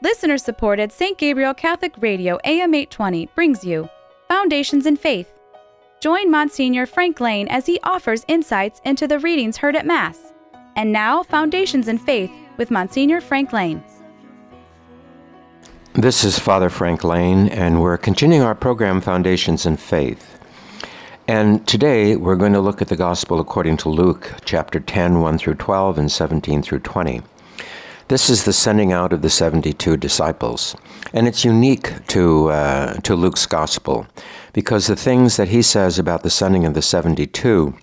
Listener-supported St. Gabriel Catholic Radio AM 820 brings you Foundations in Faith. Join Monsignor Frank Lane as he offers insights into the readings heard at Mass. And now, Foundations in Faith with Monsignor Frank Lane. This is Father Frank Lane, and we're continuing our program, Foundations in Faith. And today, we're going to look at the Gospel according to Luke, chapter 10, 1 through 12, and 17 through 20. This is the sending out of the 72 disciples, and it's unique to Luke's gospel, because the things that he says about the sending of the 72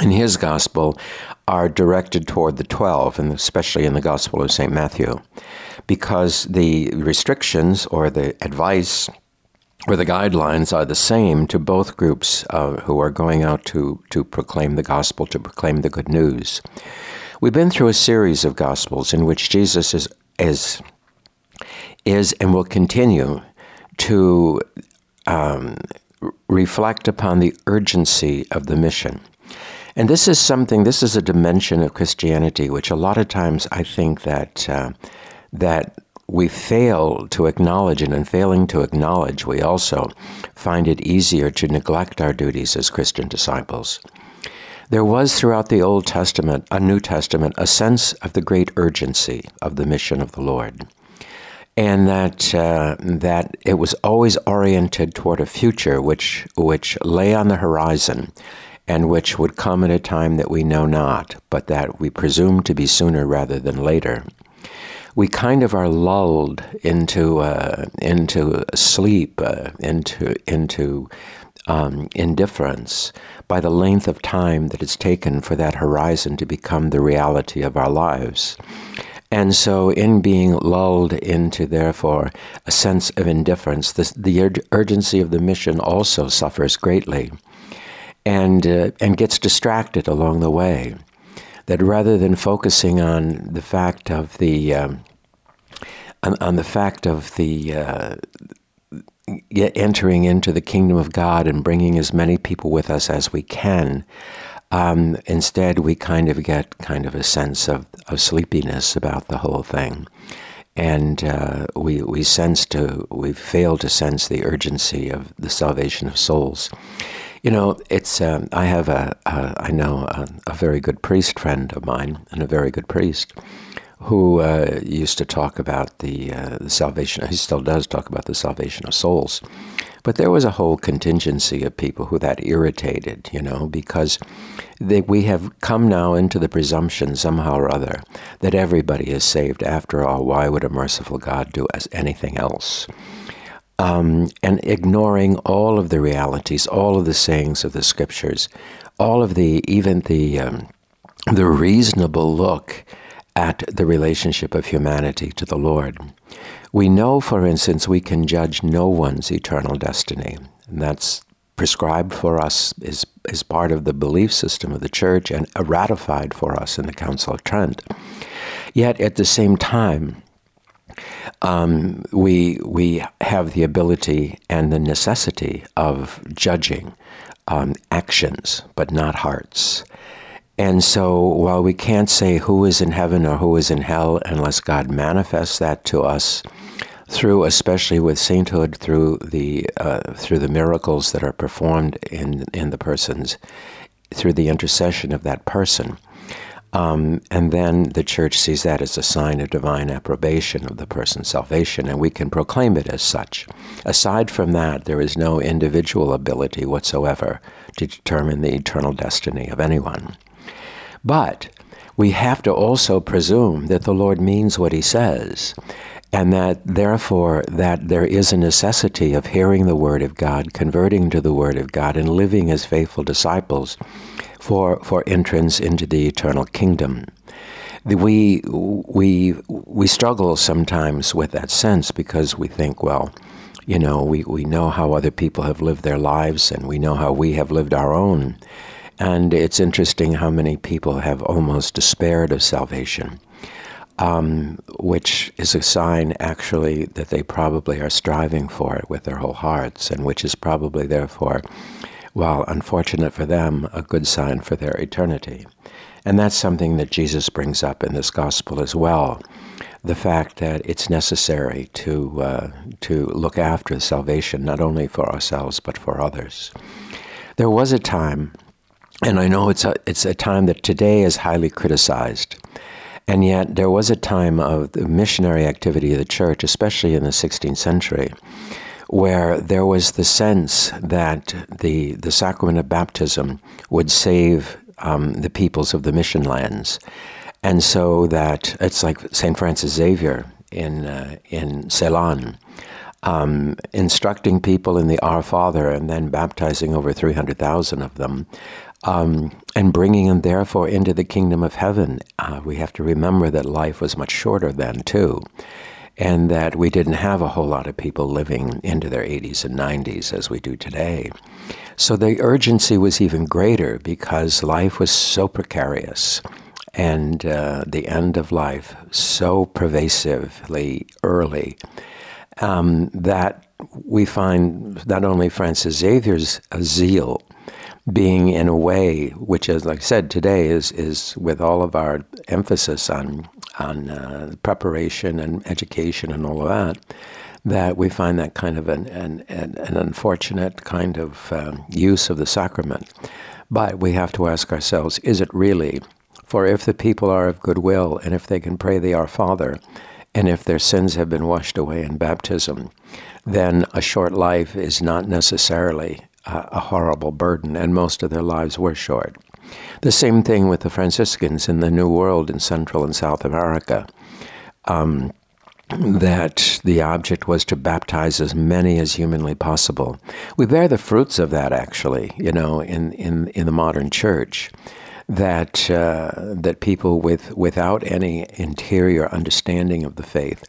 in his gospel are directed toward the 12, and especially in the Gospel of St. Matthew, because the restrictions or the advice or the guidelines are the same to both groups who are going out to proclaim the gospel, to proclaim the good news. We've been through a series of Gospels in which Jesus is and will continue to reflect upon the urgency of the mission. And this is a dimension of Christianity, which a lot of times I think that we fail to acknowledge, and in failing to acknowledge, we also find it easier to neglect our duties as Christian disciples. There was throughout the Old Testament, a New Testament, a sense of the great urgency of the mission of the Lord, and that it was always oriented toward a future which lay on the horizon, and which would come at a time that we know not, but that we presume to be sooner rather than later. We kind of are lulled into sleep, into indifference by the length of time that it's taken for that horizon to become the reality of our lives. And so in being lulled into, therefore, a sense of indifference, the urgency of the mission also suffers greatly and gets distracted along the way. That rather than focusing on the fact of entering into the kingdom of God and bringing as many people with us as we can, instead we get a sense of sleepiness about the whole thing, and we fail to sense the urgency of the salvation of souls. You know, it's I have a very good priest friend of mine, and a very good priest, who used to talk about the salvation. He still does talk about the salvation of souls. But there was a whole contingency of people who that irritated, because we have come now into the presumption somehow or other that everybody is saved. After all, why would a merciful God do as anything else? And ignoring all of the realities, all of the sayings of the Scriptures, all of the reasonable look at the relationship of humanity to the Lord. We know, for instance, we can judge no one's eternal destiny. And that's prescribed for us, is part of the belief system of the Church, and ratified for us in the Council of Trent. Yet at the same time, we have the ability and the necessity of judging actions, but not hearts. And so while we can't say who is in heaven or who is in hell unless God manifests that to us through, especially with sainthood, through the miracles that are performed in the persons, through the intercession of that person. And then the Church sees that as a sign of divine approbation of the person's salvation, and we can proclaim it as such. Aside from that, there is no individual ability whatsoever to determine the eternal destiny of anyone. But we have to also presume that the Lord means what he says, and that therefore that there is a necessity of hearing the Word of God, converting to the Word of God, and living as faithful disciples for entrance into the eternal kingdom. We struggle sometimes with that sense, because we think, well, we know how other people have lived their lives, and we know how we have lived our own. And it's interesting how many people have almost despaired of salvation, which is a sign, actually, that they probably are striving for it with their whole hearts, and which is probably, therefore, while unfortunate for them, a good sign for their eternity. And that's something that Jesus brings up in this gospel as well, the fact that it's necessary to look after salvation, not only for ourselves, but for others. There was a time, and I know it's a time that today is highly criticized, and yet there was a time of the missionary activity of the church, especially in the 16th century, where there was the sense that the sacrament of baptism would save the peoples of the mission lands. And so that it's like St. Francis Xavier in Ceylon, instructing people in the Our Father and then baptizing over 300,000 of them, and bringing them therefore into the kingdom of heaven. We have to remember that life was much shorter then too, and that we didn't have a whole lot of people living into their 80s and 90s as we do today. So the urgency was even greater because life was so precarious, and the end of life so pervasively early, that we find not only Francis Xavier's zeal being in a way, which is, like I said, today is with all of our emphasis on preparation and education and all of that we find that kind of an unfortunate kind of use of the sacrament. But we have to ask ourselves, is it really? For if the people are of good will, and if they can pray the Our Father, and if their sins have been washed away in baptism, then a short life is not necessarily a horrible burden, and most of their lives were short. The same thing with the Franciscans in the New World in Central and South America, that the object was to baptize as many as humanly possible. We bear the fruits of that, actually, in the modern church. That people without any interior understanding of the faith,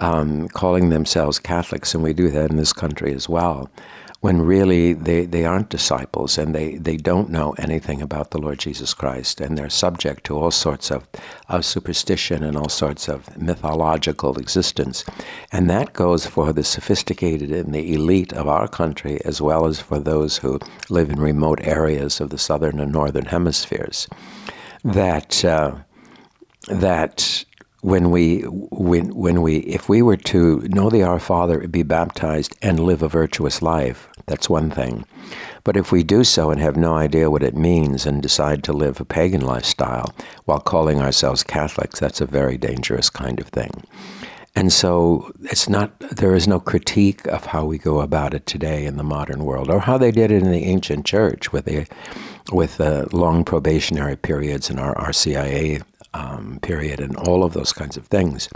calling themselves Catholics, and we do that in this country as well, when really they aren't disciples, and they don't know anything about the Lord Jesus Christ, and they're subject to all sorts of superstition and all sorts of mythological existence. And that goes for the sophisticated and the elite of our country, as well as for those who live in remote areas of the southern and northern hemispheres. That if we were to know the Our Father, be baptized, and live a virtuous life, that's one thing. But if we do so and have no idea what it means and decide to live a pagan lifestyle while calling ourselves Catholics, that's a very dangerous kind of thing. And so there is no critique of how we go about it today in the modern world, or how they did it in the ancient church with the long probationary periods in our RCIA period and all of those kinds of things,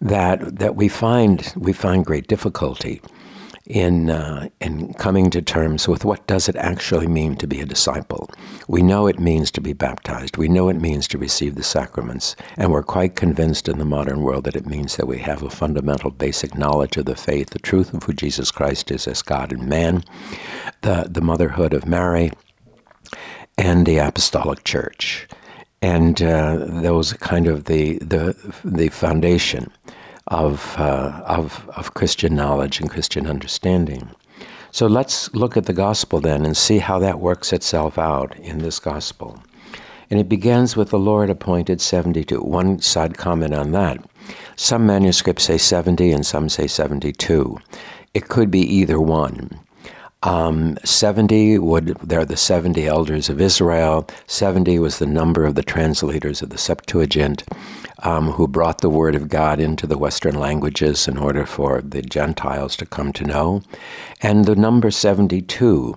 that we find great difficulty in coming to terms with what does it actually mean to be a disciple. We know it means to be baptized. We know it means to receive the sacraments, and we're quite convinced in the modern world that it means that we have a fundamental basic knowledge of the faith, the truth of who Jesus Christ is as God and man, the motherhood of Mary, and the apostolic church. And those kind of the foundation of Christian knowledge and Christian understanding. So let's look at the gospel then and see how that works itself out in this gospel. And it begins with the Lord appointed 72. One side comment on that. Some manuscripts say 70 and some say 72. It could be either one. 70 they're the 70 elders of Israel. 70 was the number of the translators of the Septuagint, who brought the word of God into the Western languages in order for the Gentiles to come to know. And the number 72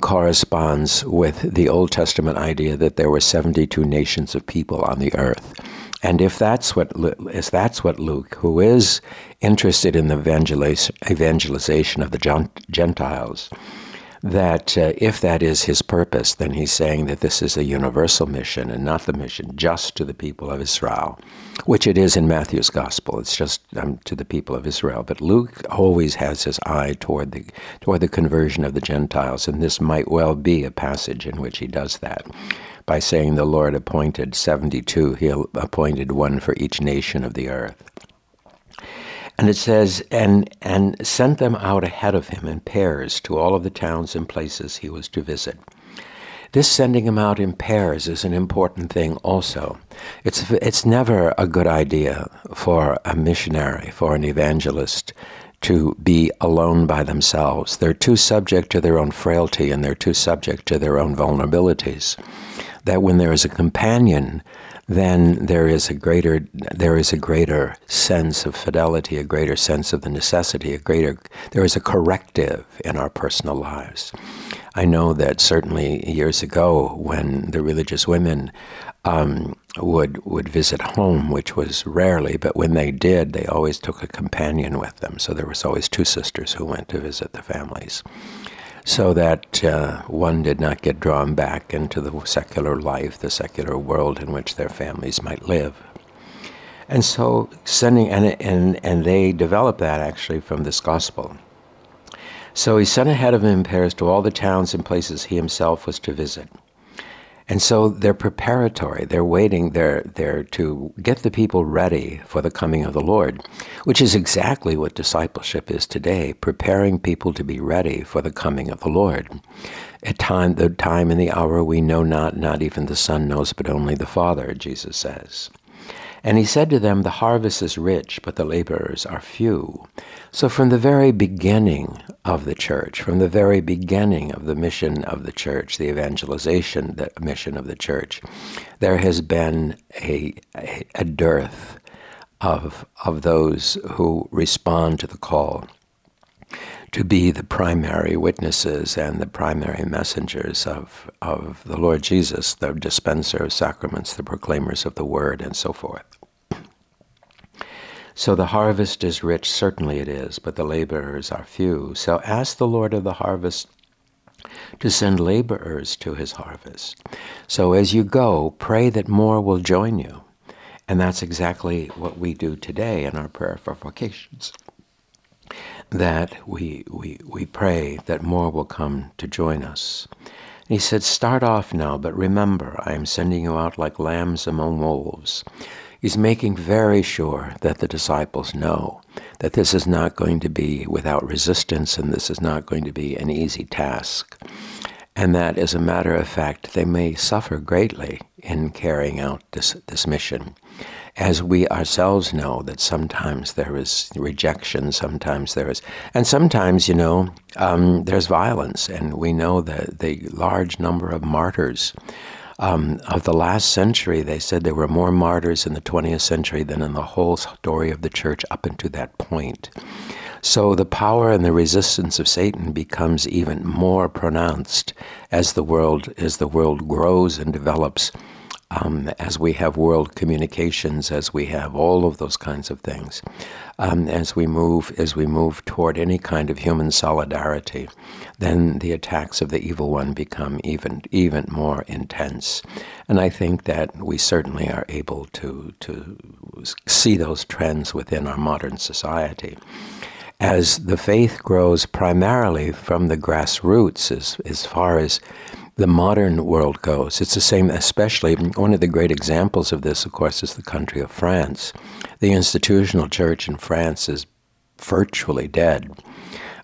corresponds with the Old Testament idea that there were 72 nations of people on the earth. And if that's what Luke, who is interested in the evangelization of the Gentiles, that if that is his purpose, then he's saying that this is a universal mission and not the mission just to the people of Israel, which it is in Matthew's gospel. It's just to the people of Israel. But Luke always has his eye toward the conversion of the Gentiles, and this might well be a passage in which he does that. By saying the Lord appointed 72, he appointed one for each nation of the earth. And it says, and sent them out ahead of him in pairs to all of the towns and places he was to visit. This sending them out in pairs is an important thing also. It's never a good idea for a missionary, for an evangelist, to be alone by themselves. They're too subject to their own frailty, and they're too subject to their own vulnerabilities. That when there is a companion, then there is a greater sense of fidelity, a greater sense of the necessity, there is a corrective in our personal lives. I know that certainly years ago, when the religious women would visit home, which was rarely, but when they did, they always took a companion with them. So there was always two sisters who went to visit the families, so that one did not get drawn back into the secular life, the secular world in which their families might live. And so they developed that actually from this gospel. So he sent ahead of him in pairs to all the towns and places he himself was to visit. And so they're preparatory, they're waiting, they're to get the people ready for the coming of the Lord, which is exactly what discipleship is today, preparing people to be ready for the coming of the Lord. At the time and the hour we know not, not even the Son knows, but only the Father, Jesus says. And he said to them, the harvest is rich, but the laborers are few. So from the very beginning of the church, from the very beginning of the mission of the church, the evangelization, the mission of the church, there has been a dearth of those who respond to the call to be the primary witnesses and the primary messengers of the Lord Jesus, the dispenser of sacraments, the proclaimers of the word, and so forth. So the harvest is rich, certainly it is, but the laborers are few. So ask the Lord of the harvest to send laborers to his harvest. So as you go, pray that more will join you. And that's exactly what we do today in our prayer for vocations, that we pray that more will come to join us. And he said, start off now, but remember, I am sending you out like lambs among wolves. He's making very sure that the disciples know that this is not going to be without resistance, and this is not going to be an easy task, and that, as a matter of fact, they may suffer greatly in carrying out this mission. As we ourselves know that sometimes there is rejection, sometimes there is, and sometimes, there's violence. And we know that the large number of martyrs of the last century, they said there were more martyrs in the 20th century than in the whole story of the church up until that point. So the power and the resistance of Satan becomes even more pronounced as the world grows and develops. As we have world communications, as we have all of those kinds of things, as we move toward any kind of human solidarity, then the attacks of the evil one become even more intense. And I think that we certainly are able to see those trends within our modern society. As the faith grows primarily from the grassroots, as far as the modern world goes, it's the same. Especially one of the great examples of this, of course, is the country of France. The institutional church in France is virtually dead,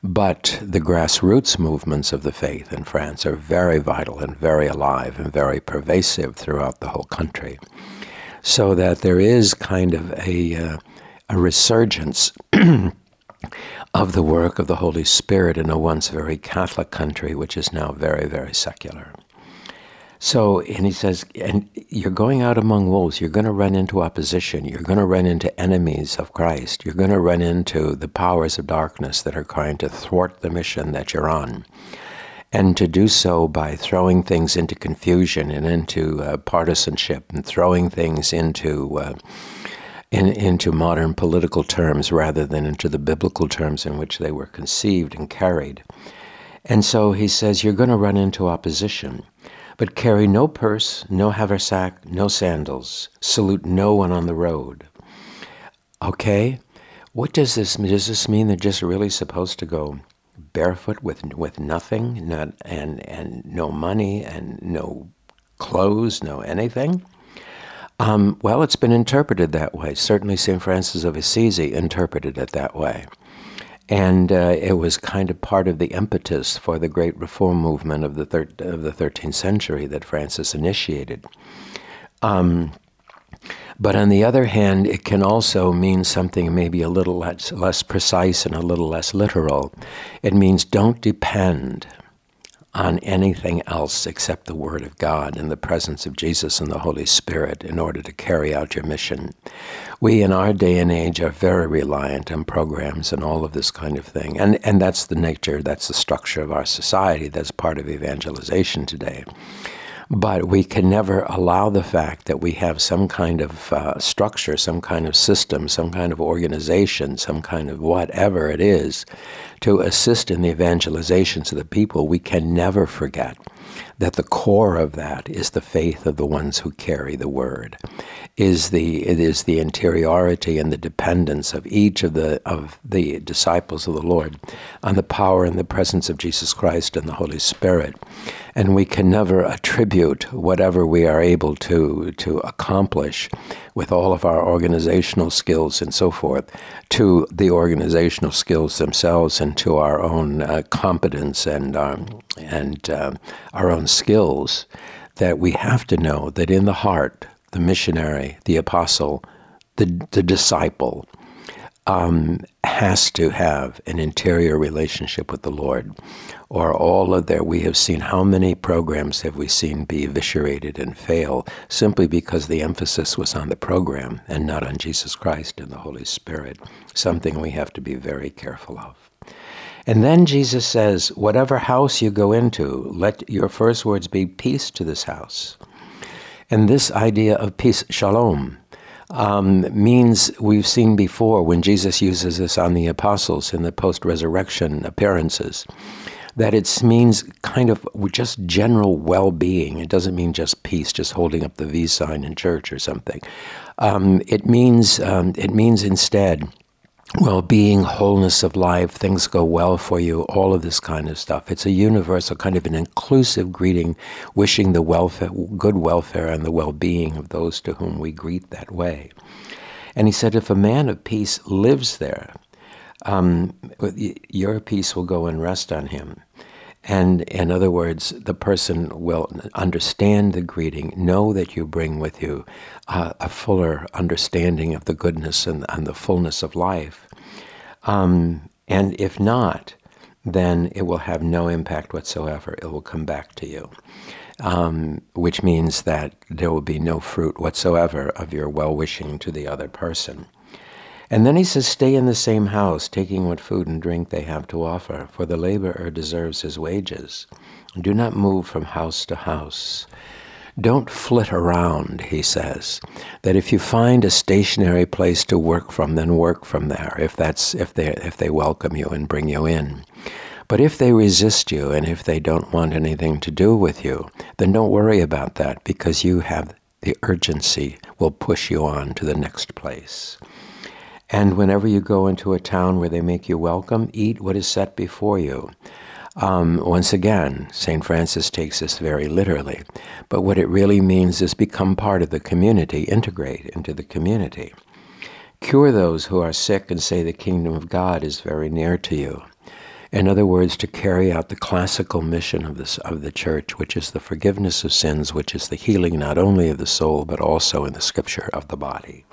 but the grassroots movements of the faith in France are very vital and very alive and very pervasive throughout the whole country, so that there is kind of a resurgence of the work of the Holy Spirit in a once very Catholic country, which is now very, very secular. So, and he says, and you're going out among wolves, you're going to run into opposition, you're going to run into enemies of Christ, you're going to run into the powers of darkness that are trying to thwart the mission that you're on. And to do so by throwing things into confusion and into partisanship, and throwing things into modern political terms rather than into the biblical terms in which they were conceived and carried. And so he says, you're going to run into opposition, but carry no purse, no haversack, no sandals. Salute no one on the road. Okay, what does this mean? Does this mean they're just really supposed to go barefoot with nothing, and no money and no clothes, no anything? Well, it's been interpreted that way. Certainly St. Francis of Assisi interpreted it that way. And it was kind of part of the impetus for the great reform movement of the 13th century that Francis initiated. But on the other hand, it can also mean something maybe a little less precise and a little less literal. It means don't depend on anything else except the Word of God and the presence of Jesus and the Holy Spirit in order to carry out your mission. We in our day and age are very reliant on programs and all of this kind of thing. And that's the nature, that's the structure of our society, that's part of evangelization today. But we can never allow the fact that we have some kind of structure, some kind of system, some kind of organization, some kind of whatever it is to assist in the evangelizations of the people. We can never forget that the core of that is the faith of the ones who carry the word. It is the interiority and the dependence of each of the disciples of the Lord on the power and the presence of Jesus Christ and the Holy Spirit. And we can never attribute whatever we are able to accomplish with all of our organizational skills and so forth to the organizational skills themselves and to our own competence and our own skills. That we have to know that in the heart, the missionary, the apostle, the disciple has to have an interior relationship with the Lord, or all of their, we have seen how many programs have we seen be eviscerated and fail simply because the emphasis was on the program and not on Jesus Christ and the Holy Spirit, something we have to be very careful of. And then Jesus says, whatever house you go into, let your first words be peace to this house. And this idea of peace, shalom, means we've seen before when Jesus uses this on the apostles in the post-resurrection appearances, that it means kind of just general well-being. It doesn't mean just peace, just holding up the V sign in church or something. It means instead well-being, wholeness of life, things go well for you, all of this kind of stuff. It's a universal, kind of an inclusive greeting, wishing the welfare, good welfare and the well-being of those to whom we greet that way. And he said, if a man of peace lives there, your peace will go and rest on him. And in other words, the person will understand the greeting, know that you bring with you a fuller understanding of the goodness and the fullness of life. And if not, then it will have no impact whatsoever. It will come back to you, which means that there will be no fruit whatsoever of your well-wishing to the other person. And then he says, stay in the same house, taking what food and drink they have to offer, for the laborer deserves his wages. Do not move from house to house. Don't flit around, he says, that if you find a stationary place to work from, then work from there, if they welcome you and bring you in. But if they resist you and if they don't want anything to do with you, then don't worry about that, because you have the urgency will push you on to the next place. And whenever you go into a town where they make you welcome, eat what is set before you. Once again, St. Francis takes this very literally. But what it really means is become part of the community, integrate into the community. Cure those who are sick and say the kingdom of God is very near to you. In other words, to carry out the classical mission of the church, which is the forgiveness of sins, which is the healing not only of the soul, but also in the scripture of the body.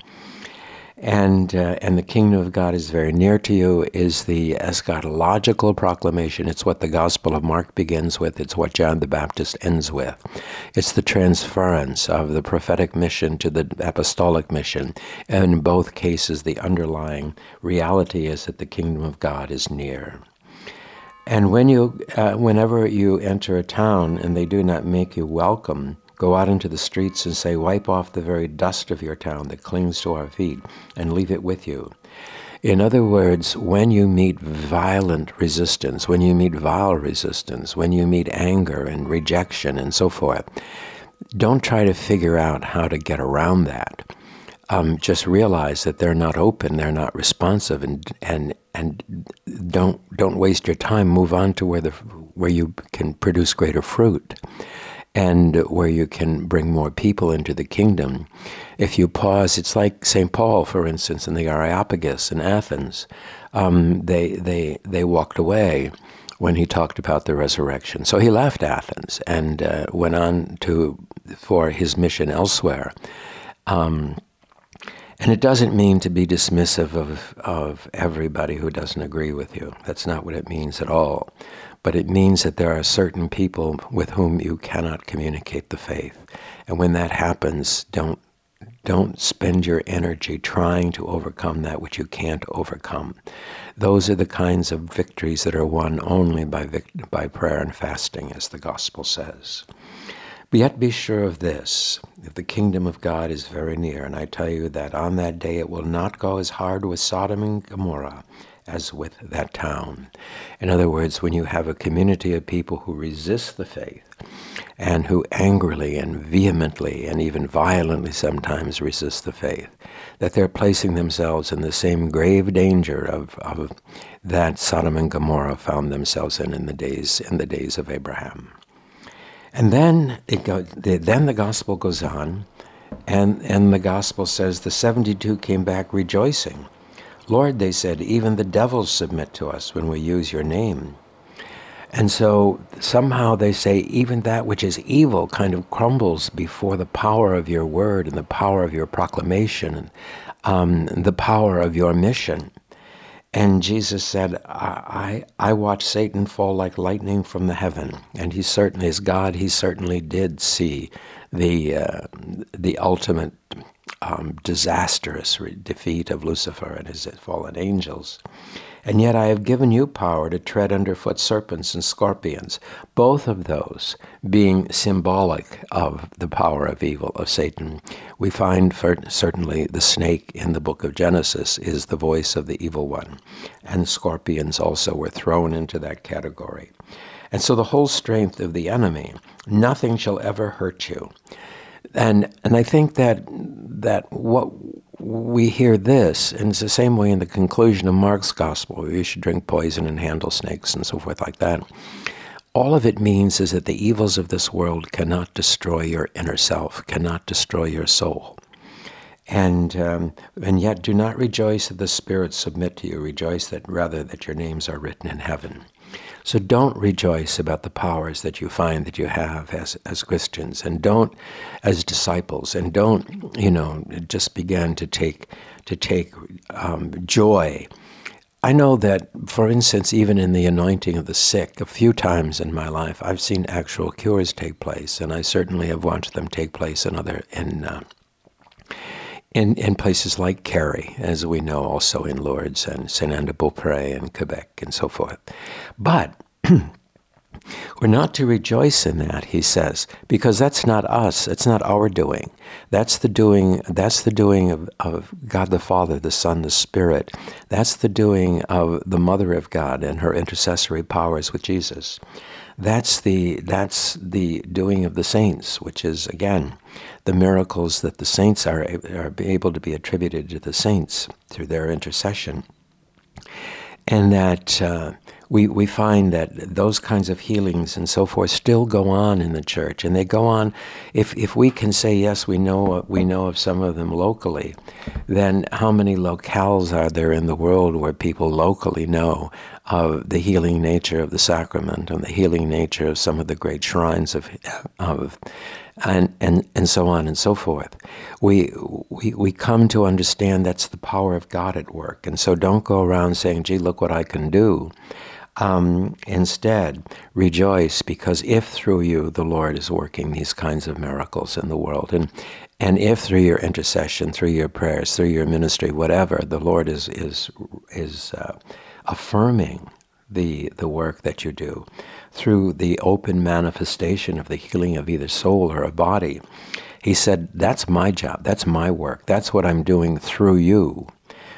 And the kingdom of God is very near to you is the eschatological proclamation. It's what the Gospel of Mark begins with. It's what John the Baptist ends with. It's the transference of the prophetic mission to the apostolic mission. And in both cases, the underlying reality is that the kingdom of God is near. And whenever you enter a town and they do not make you welcome, go out into the streets and say, wipe off the very dust of your town that clings to our feet and leave it with you. In other words, when you meet violent resistance, when you meet vile resistance, when you meet anger and rejection and so forth, don't try to figure out how to get around that. Just realize that they're not open, they're not responsive, and don't waste your time. Move on to where you can produce greater fruit. and where you can bring more people into the kingdom. If you pause, it's like St. Paul, for instance, in the Areopagus in Athens. They walked away when he talked about the resurrection. So he left Athens and went on for his mission elsewhere. And it doesn't mean to be dismissive of everybody who doesn't agree with you. That's not what it means at all. But it means that there are certain people with whom you cannot communicate the faith. And when that happens, don't spend your energy trying to overcome that which you can't overcome. Those are the kinds of victories that are won only by prayer and fasting, as the gospel says. But yet be sure of this, that the kingdom of God is very near, and I tell you that on that day it will not go as hard with Sodom and Gomorrah as with that town. In other words, when you have a community of people who resist the faith, and who angrily and vehemently and even violently sometimes resist the faith, that they're placing themselves in the same grave danger of that Sodom and Gomorrah found themselves in the days of Abraham. And then the gospel goes on, and the gospel says, the 72 came back rejoicing. Lord, they said, even the devils submit to us when we use your name. And so somehow they say, even that which is evil kind of crumbles before the power of your word and the power of your proclamation and the power of your mission. And Jesus said, I watched Satan fall like lightning from the heaven. And he certainly, as God, he certainly did see the ultimate disastrous defeat of Lucifer and his fallen angels. And yet I have given you power to tread underfoot serpents and scorpions, both of those being symbolic of the power of evil, of Satan. We find certainly the snake in the book of Genesis is the voice of the evil one, and scorpions also were thrown into that category. And so the whole strength of the enemy, nothing shall ever hurt you. And I think that what we hear this, and it's the same way in the conclusion of Mark's gospel, you should drink poison and handle snakes and so forth like that. All of it means is that the evils of this world cannot destroy your inner self, cannot destroy your soul. And yet do not rejoice that the spirits submit to you, rejoice that rather that your names are written in heaven. So don't rejoice about the powers that you find that you have as Christians, and don't as disciples, and don't, just begin to take joy. I know that, for instance, even in the anointing of the sick, a few times in my life, I've seen actual cures take place, and I certainly have watched them take place in places like Kerry, as we know, also in Lourdes and Saint Anne de Beaupré and Quebec and so forth. But we're not to rejoice in that, he says, because that's not us. It's not our doing. That's the doing of God the Father, the Son, the Spirit. That's the doing of the Mother of God and her intercessory powers with Jesus. That's the doing of the saints, which is, again, the miracles that the saints are able to be attributed to the saints through their intercession. And that we find that those kinds of healings and so forth still go on in the church, and they go on. If we can say, yes, we know of some of them locally, then how many locales are there in the world where people locally know of the healing nature of the sacrament and the healing nature of some of the great shrines and so on and so forth. We come to understand that's the power of God at work, and so don't go around saying, gee, look what I can do. Instead, rejoice, because if through you the Lord is working these kinds of miracles in the world, and if through your intercession, through your prayers, through your ministry, whatever, the Lord is affirming the work that you do through the open manifestation of the healing of either soul or a body, he said, that's my job, that's my work, that's what I'm doing through you.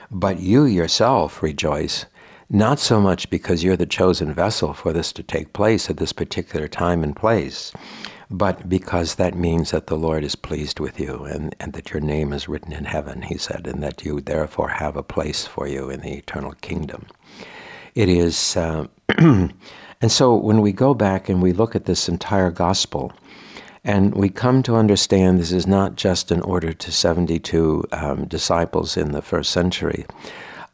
But you yourself rejoice, not so much because you're the chosen vessel for this to take place at this particular time and place, but because that means that the Lord is pleased with you and that your name is written in heaven, he said, and that you therefore have a place for you in the eternal kingdom. It is, and so when we go back and we look at this entire gospel, And we come to understand this is not just an order to 72 disciples in the first century,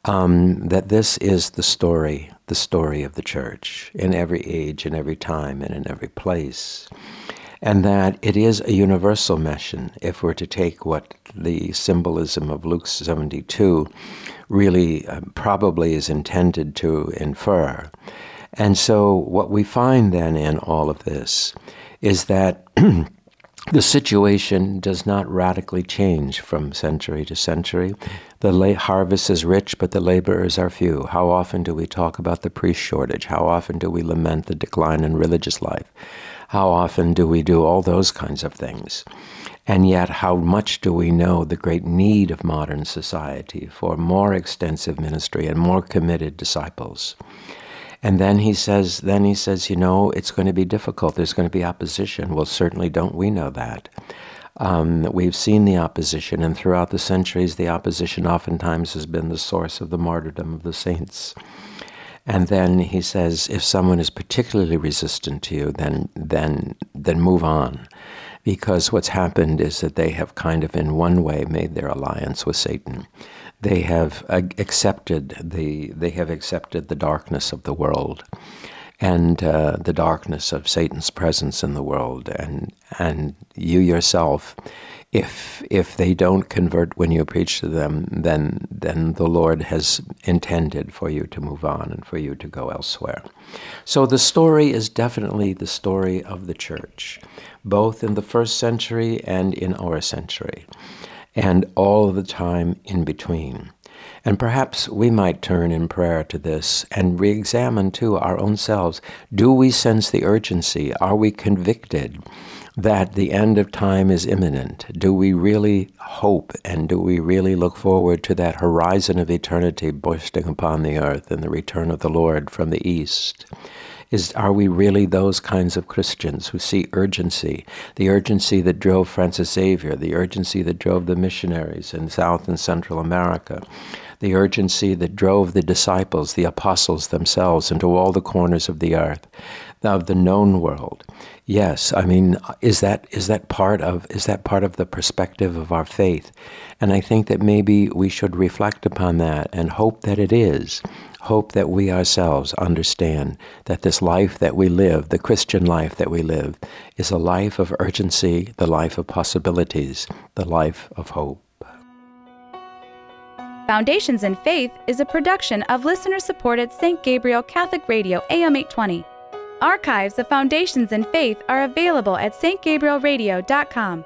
that this is the story of the church in every age, in every time, and in every place. And that it is a universal mission, if we're to take what the symbolism of Luke 72 really probably is intended to infer. And so what we find then in all of this is that the situation does not radically change from century to century. The harvest is rich, but the laborers are few. How often do we talk about the priest shortage? How often do we lament the decline in religious life? How often do we do all those kinds of things? And yet, how much do we know the great need of modern society for more extensive ministry and more committed disciples? And then he says, you know, it's going to be difficult. There's going to be opposition. Well, certainly don't we know that. We've seen the opposition, and throughout the centuries, the opposition oftentimes has been the source of the martyrdom of the saints. And then he says, if someone is particularly resistant to you, then move on. Because what's happened is that they have kind of in one way made their alliance with Satan. They have accepted the darkness of the world, and the darkness of Satan's presence in the world. And you yourself, if they don't convert when you preach to them, then the Lord has intended for you to move on and for you to go elsewhere. So the story is definitely the story of the church, both in the first century and in our century, and all the time in between. And perhaps we might turn in prayer to this and re-examine too our own selves. Do we sense the urgency? Are we convicted that the end of time is imminent? Do we really hope, and do we really look forward to that horizon of eternity bursting upon the earth and the return of the Lord from the east? Are we really those kinds of Christians who see urgency, the urgency that drove Francis Xavier, the urgency that drove the missionaries in South and Central America, the urgency that drove the disciples, the apostles themselves, into all the corners of the earth, of the known world? Yes, I mean, is that part of the perspective of our faith? And I think that maybe we should reflect upon that and hope that it is. Hope that we ourselves understand that this life that we live, the Christian life that we live, is a life of urgency, the life of possibilities, the life of hope. Foundations in Faith is a production of listener-supported St. Gabriel Catholic Radio, AM 820. Archives of Foundations in Faith are available at stgabrielradio.com.